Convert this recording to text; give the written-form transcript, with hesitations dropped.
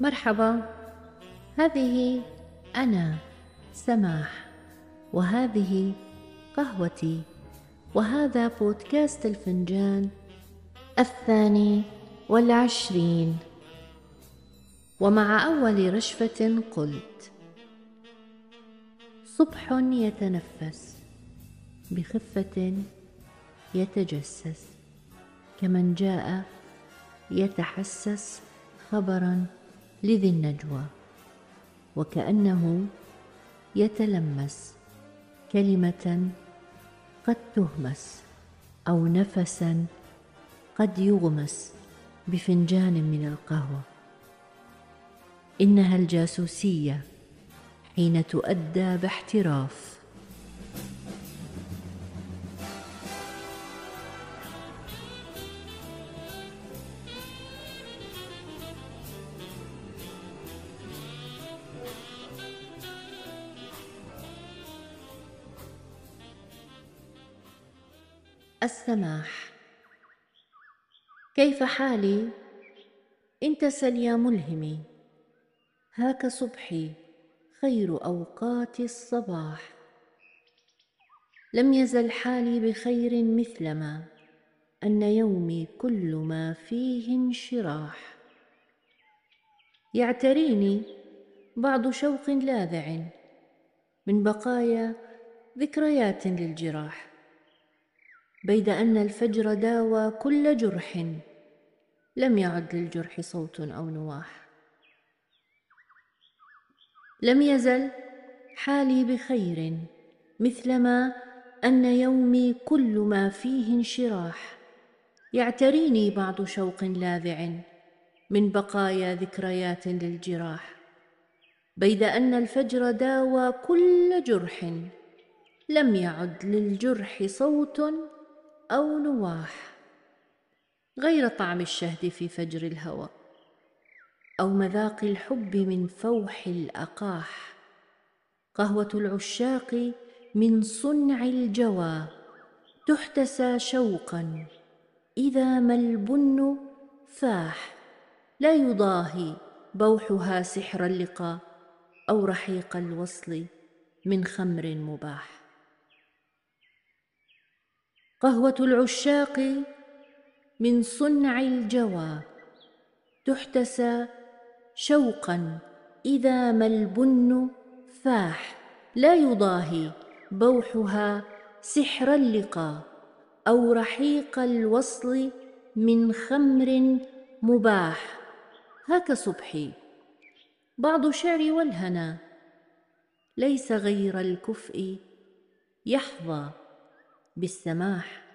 مرحبا، هذه أنا سماح، وهذه قهوتي، وهذا بودكاست الفنجان 22. ومع أول رشفة قلت: صبح يتنفس بخفة، يتجسس كمن جاء يتحسس خبراً لذي النجوى، وكأنه يتلمس كلمة قد تهمس أو نفساً قد يغمس بفنجان من القهوة. إنها الجاسوسية حين تؤدى باحتراف. السماح: كيف حالي؟ انت يا ملهمي، هاك صبحي خير أوقات الصباح، لم يزل حالي بخير مثلما أن يومي كل ما فيه انشراح. يعتريني بعض شوق لاذع من بقايا ذكريات للجراح، بيد أن الفجر داوى كل جرح، لم يعد للجرح صوت أو نواح. لم يزل حالي بخير مثلما أن يومي كل ما فيه انشراح، يعتريني بعض شوق لاذع من بقايا ذكريات للجراح، بيد أن الفجر داوى كل جرح، لم يعد للجرح صوت أو نواح، غير طعم الشهد في فجر الهوى أو مذاق الحب من فوح الأقاح. قهوة العشاق من صنع الجوى تحتسى شوقا إذا ما البن فاح، لا يضاهي بوحها سحر اللقاء أو رحيق الوصل من خمر مباح. قهوة العشاق من صنع الجوى تحتسى شوقا إذا ما البن فاح، لا يضاهي بوحها سحر اللقاء أو رحيق الوصل من خمر مباح. هاك صبحي بعض شعري والهنا، ليس غير الكفء يحظى بالسماح.